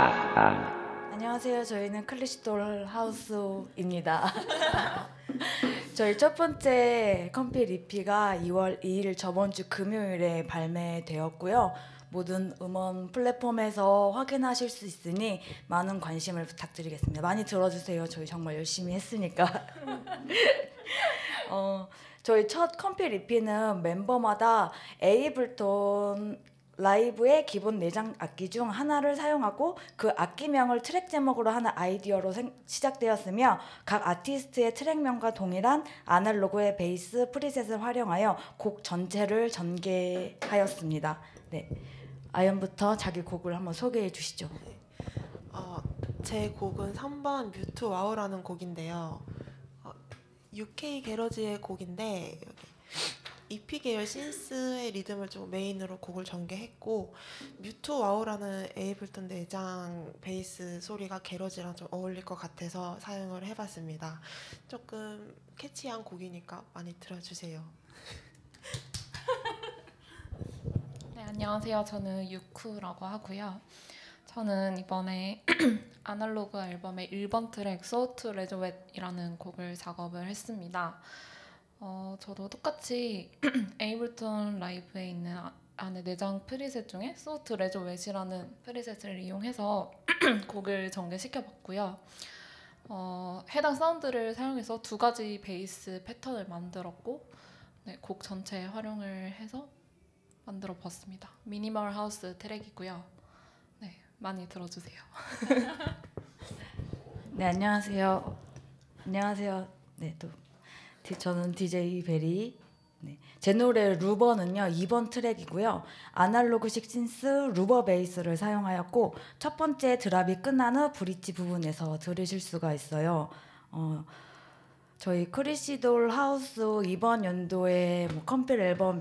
안녕하세요. 저희는 크리시 돌 하우스입니다. 저희 첫 번째 컴필 EP가 2월 2일 저번 주 금요일에 발매되었고요. 모든 음원 플랫폼에서 확인하실 수 있으니 많은 관심을 부탁드리겠습니다. 많이 들어주세요. 저희 정말 열심히 했으니까. 저희 첫 컴필 EP는 멤버마다 에이블톤 라이브의 기본 4장 악기 중 하나를 사용하고 그 악기명을 트랙 제목으로 하는 아이디어로 시작되었으며 각 아티스트의 트랙명과 동일한 아날로그의 베이스 프리셋을 활용하여 곡 전체를 전개하였습니다. 네, 아연부터 자기 곡을 한번 소개해 주시죠. 제 곡은 3번 뮤트 와우라는 곡인데요. UK 게러지의 곡인데 EP 계열 신스의 리듬을 좀 메인으로 곡을 전개했고 뮤트 와우라는 에이블턴 4장 베이스 소리가 게러지랑 좀 어울릴 것 같아서 사용을 해봤습니다. 조금 캐치한 곡이니까 많이 들어주세요. 네, 안녕하세요. 저는 유쿠라고 하고요. 저는 이번에 아날로그 앨범의 1번 트랙 So To Resurrect이라는 곡을 작업을 했습니다. 저도 똑같이 에이블턴 라이브에 있는 안에 4장 프리셋 중에 So To Resurrect이라는 프리셋을 이용해서 곡을 전개시켜봤고요. 해당 사운드를 사용해서 2가지 베이스 패턴을 만들었고 네, 곡 전체에 활용을 해서 만들어봤습니다. 미니멀 하우스 트랙이고요. 네, 많이 들어주세요. 네, 안녕하세요. 안녕하세요. 네, 또 저는 DJ 베리. 네. 제 노래 루버는요 2번 트랙이고요. 아날로그식 신스 루버 베이스를 사용하였고 첫 번째 드랍이 끝난 후 브릿지 부분에서 들으실 수가 있어요. 저희 크리시 돌 하우스 이번 연도에 컴필 앨범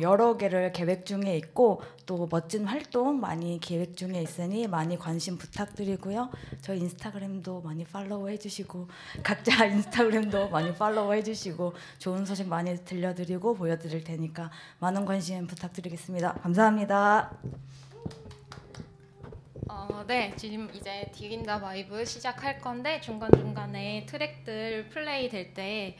여러 개를 계획 중에 있고 또 멋진 활동 많이 계획 중에 있으니 많이 관심 부탁드리고요. 저희 인스타그램도 많이 팔로우 해주시고 각자 인스타그램도 많이 팔로우 해주시고 좋은 소식 많이 들려드리고 보여드릴 테니까 많은 관심 부탁드리겠습니다. 감사합니다. 네, 지금 이제 디긴다 바이브 시작할 건데 중간중간에 트랙들 플레이 될 때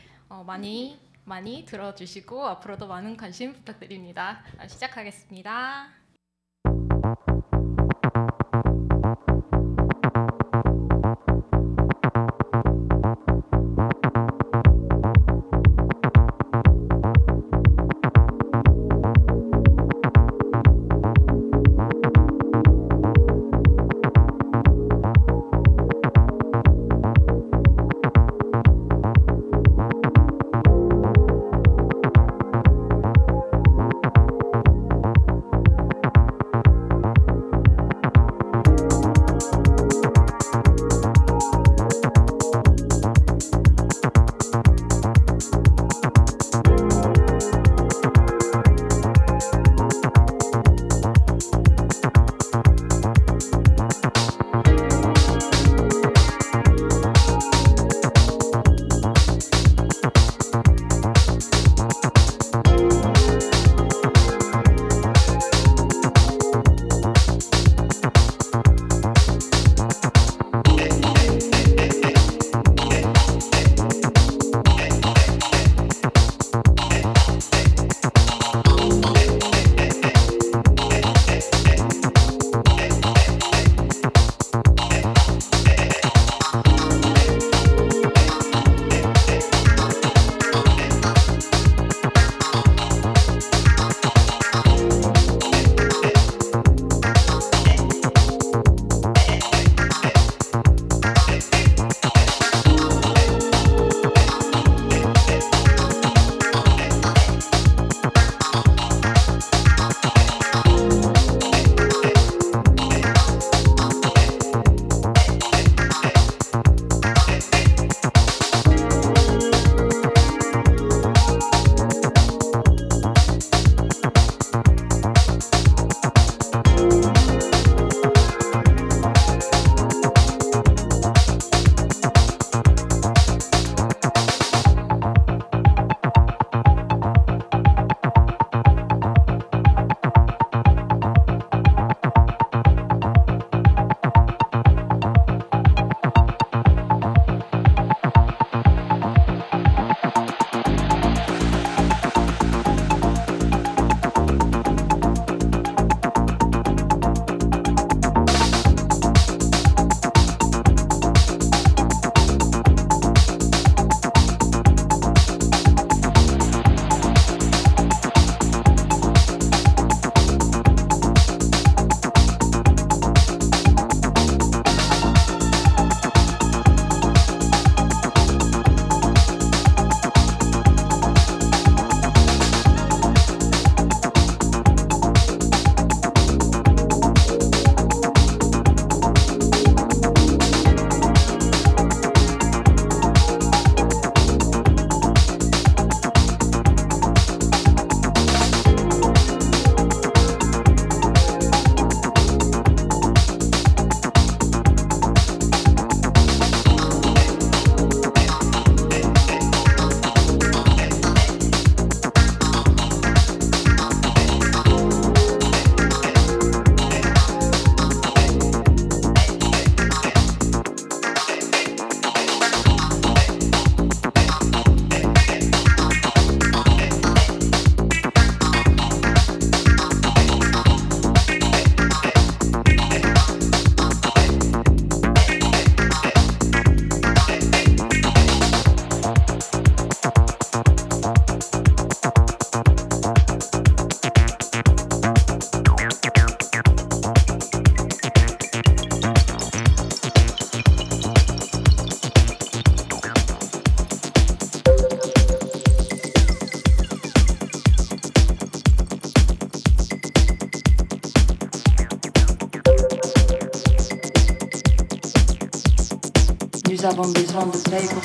많이 들어주시고 앞으로도 많은 관심 부탁드립니다. 시작하겠습니다. these I've on the table.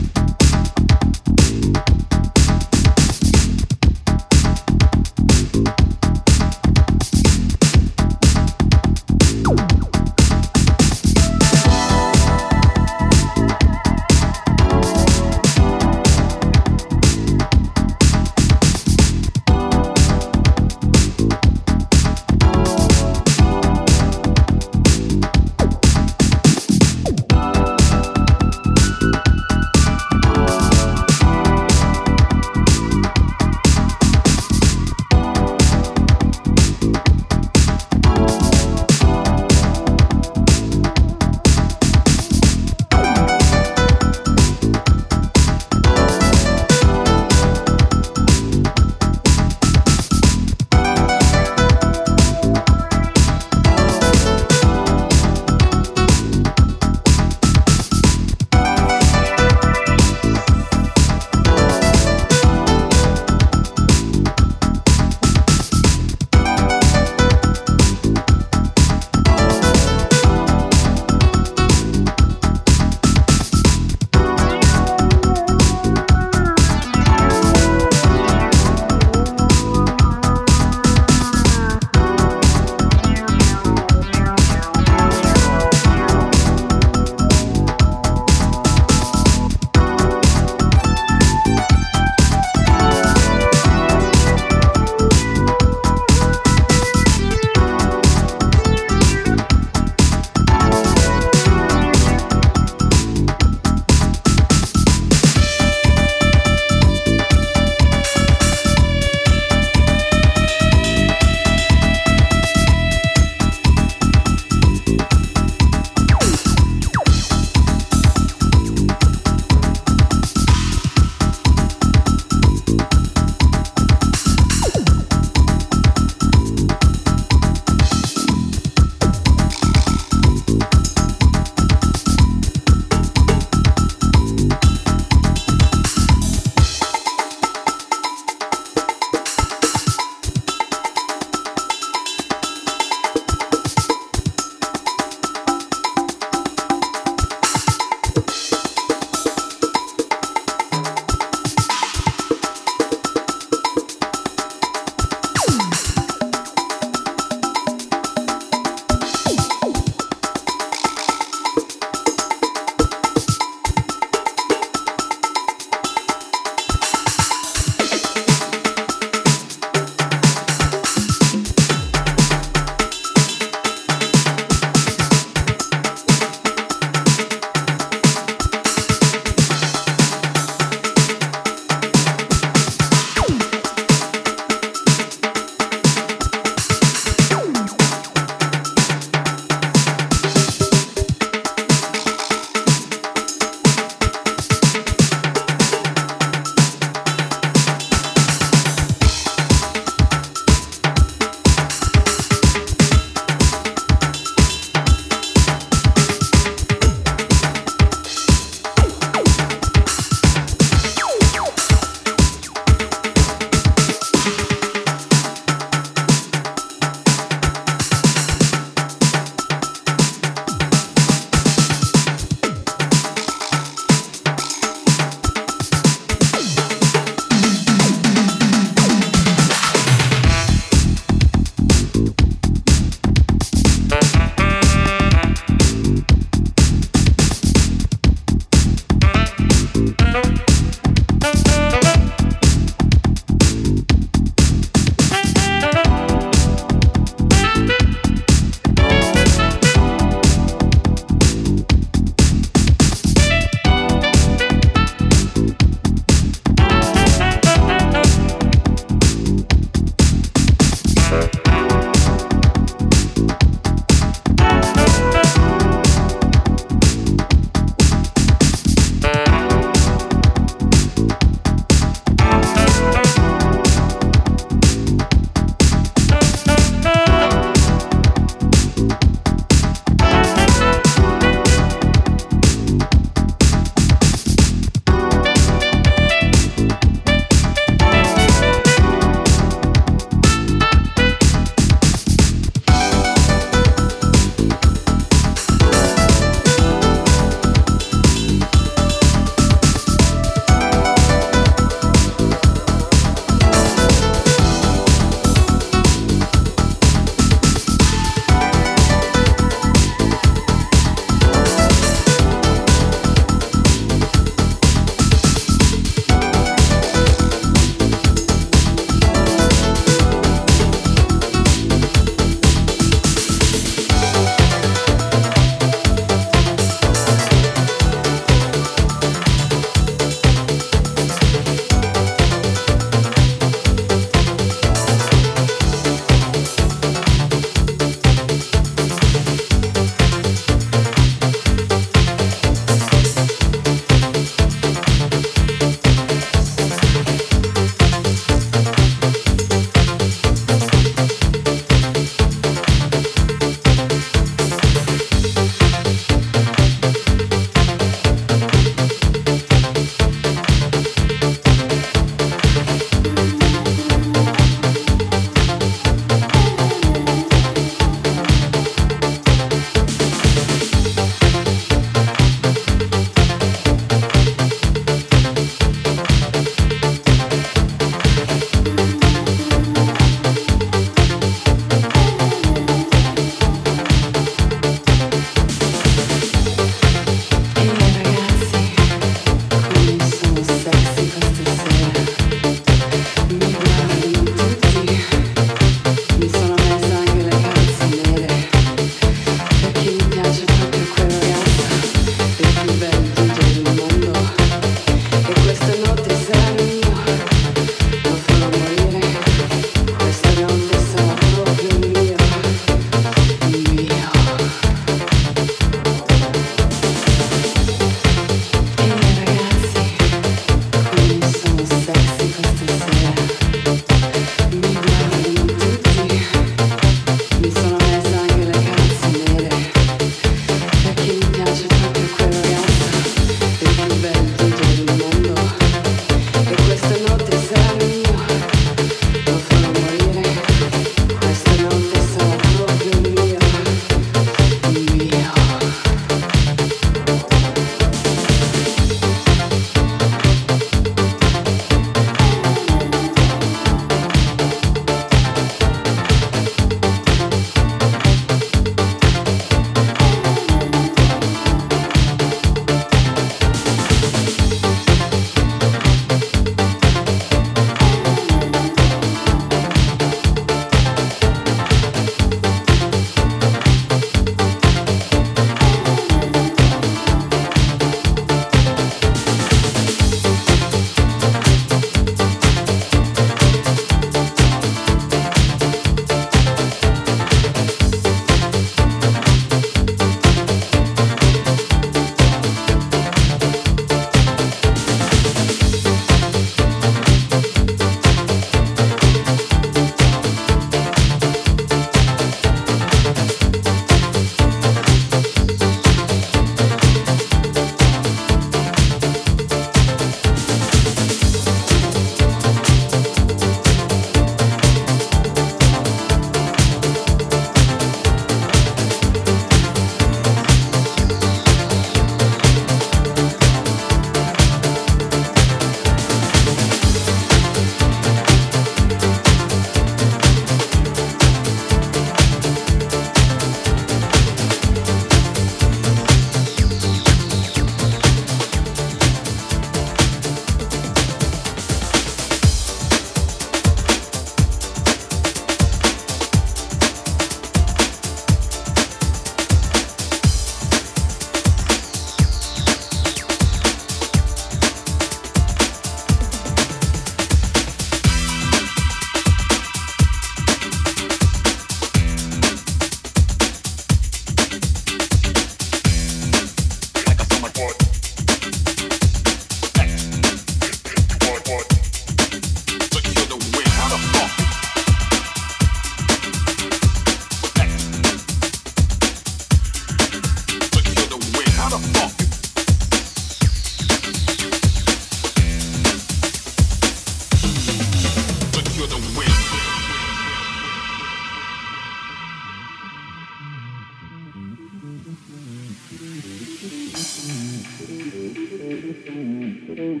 Can't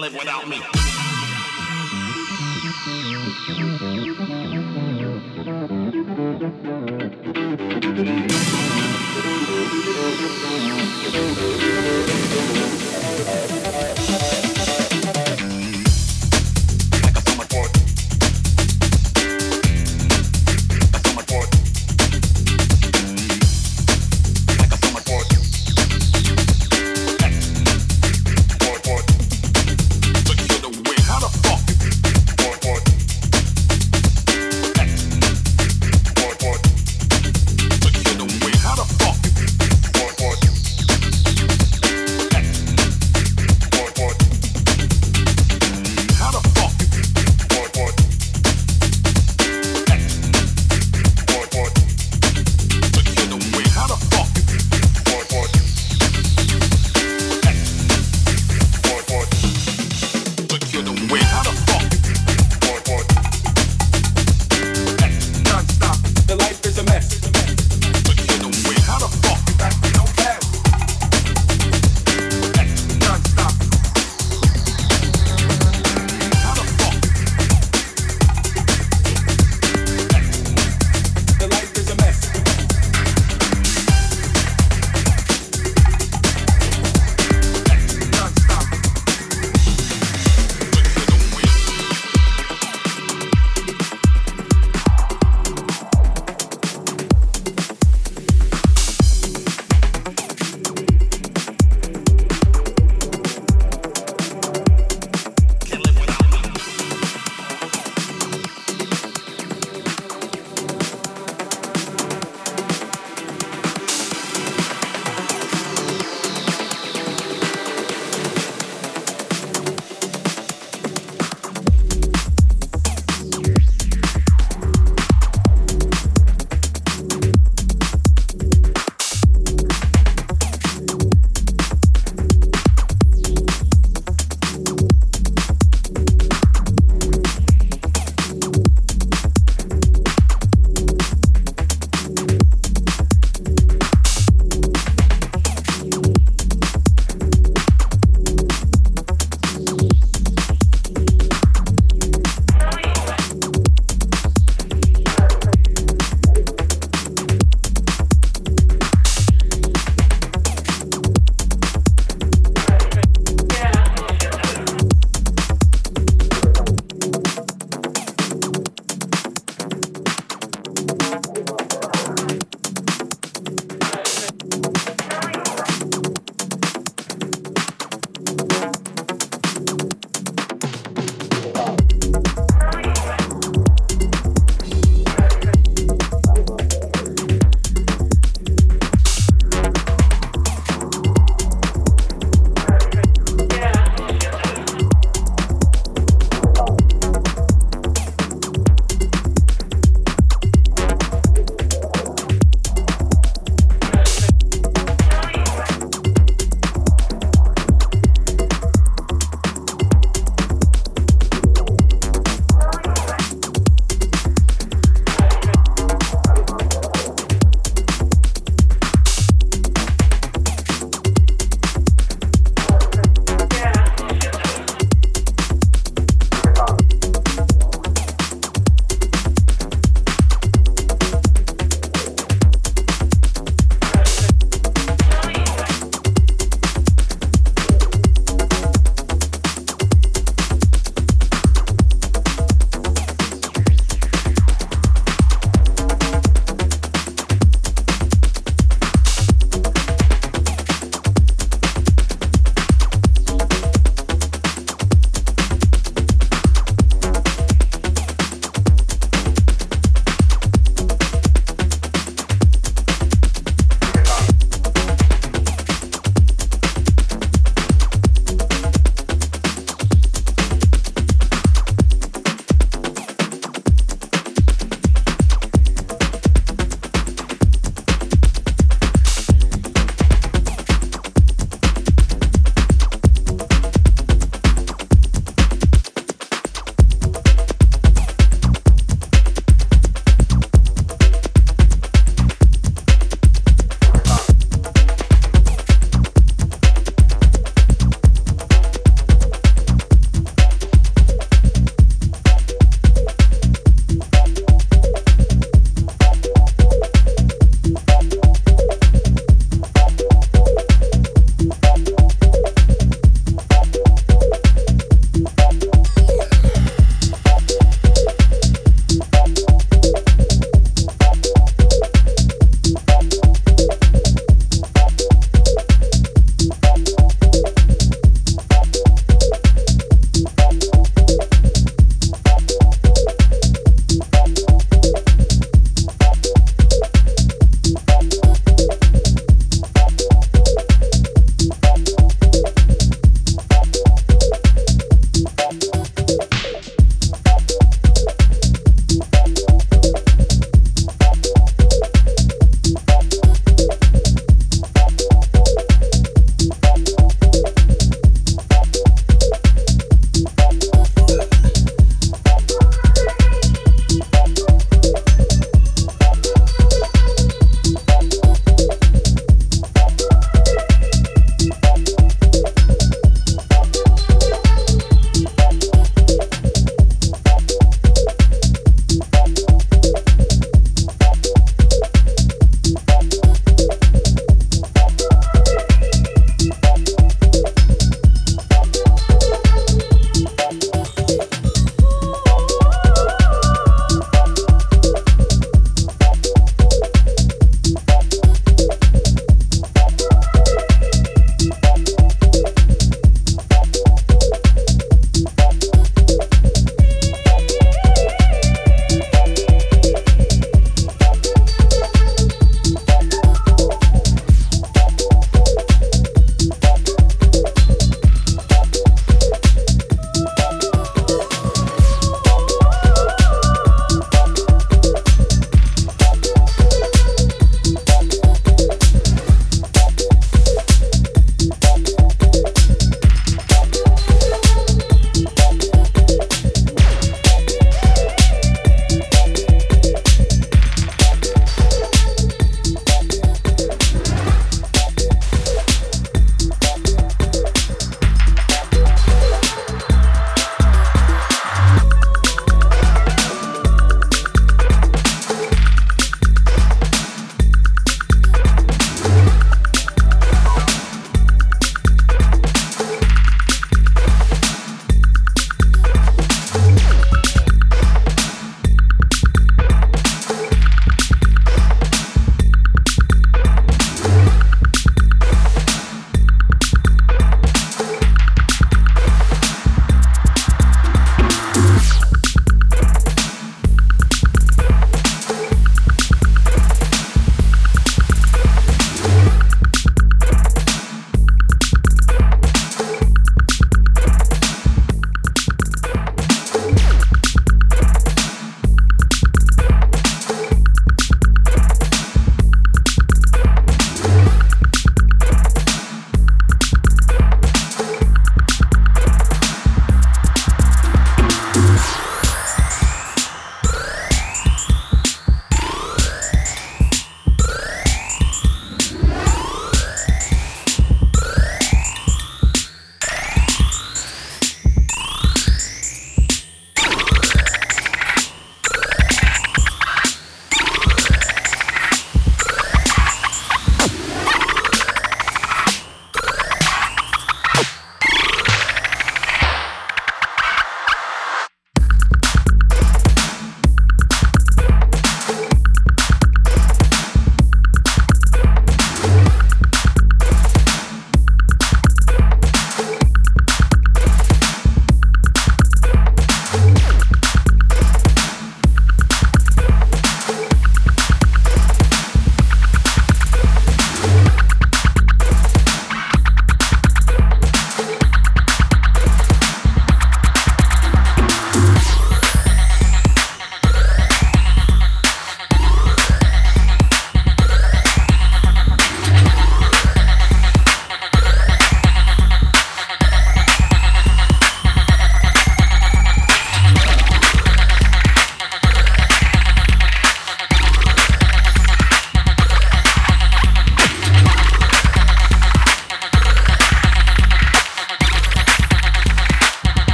live without me.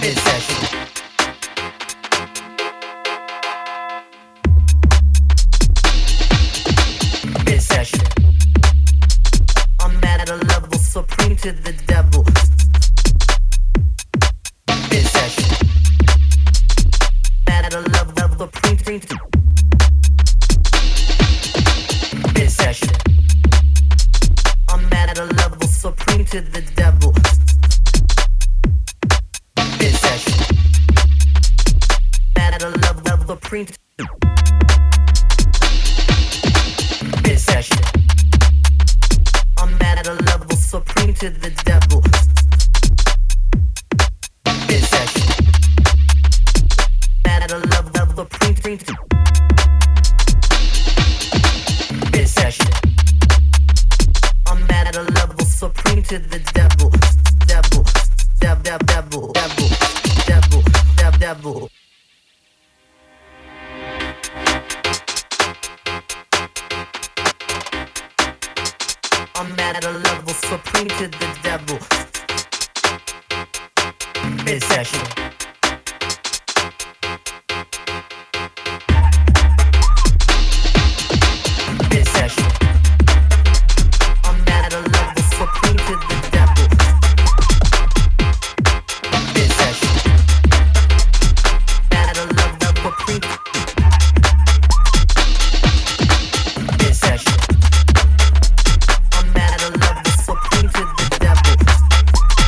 Mid-session. I'm mad at a level supreme to the devil. Mid-session. Mad at a level supreme to Mid-session. I'm mad at a level supreme to the devil. Print this session. I'm mad at a level supreme to the devil. This session. Mad at a level supreme. This session. I'm mad at a level supreme to the devil. Devil. Devil. Devil. Devil. Devil. Devil. Devil. I'm mad at a level supreme to the devil. Mid-session. Mid-session. I'm mad at a level supreme to the devil. Mid-session. Mad at a level supreme. Mid-session. To the devil. Mid-session.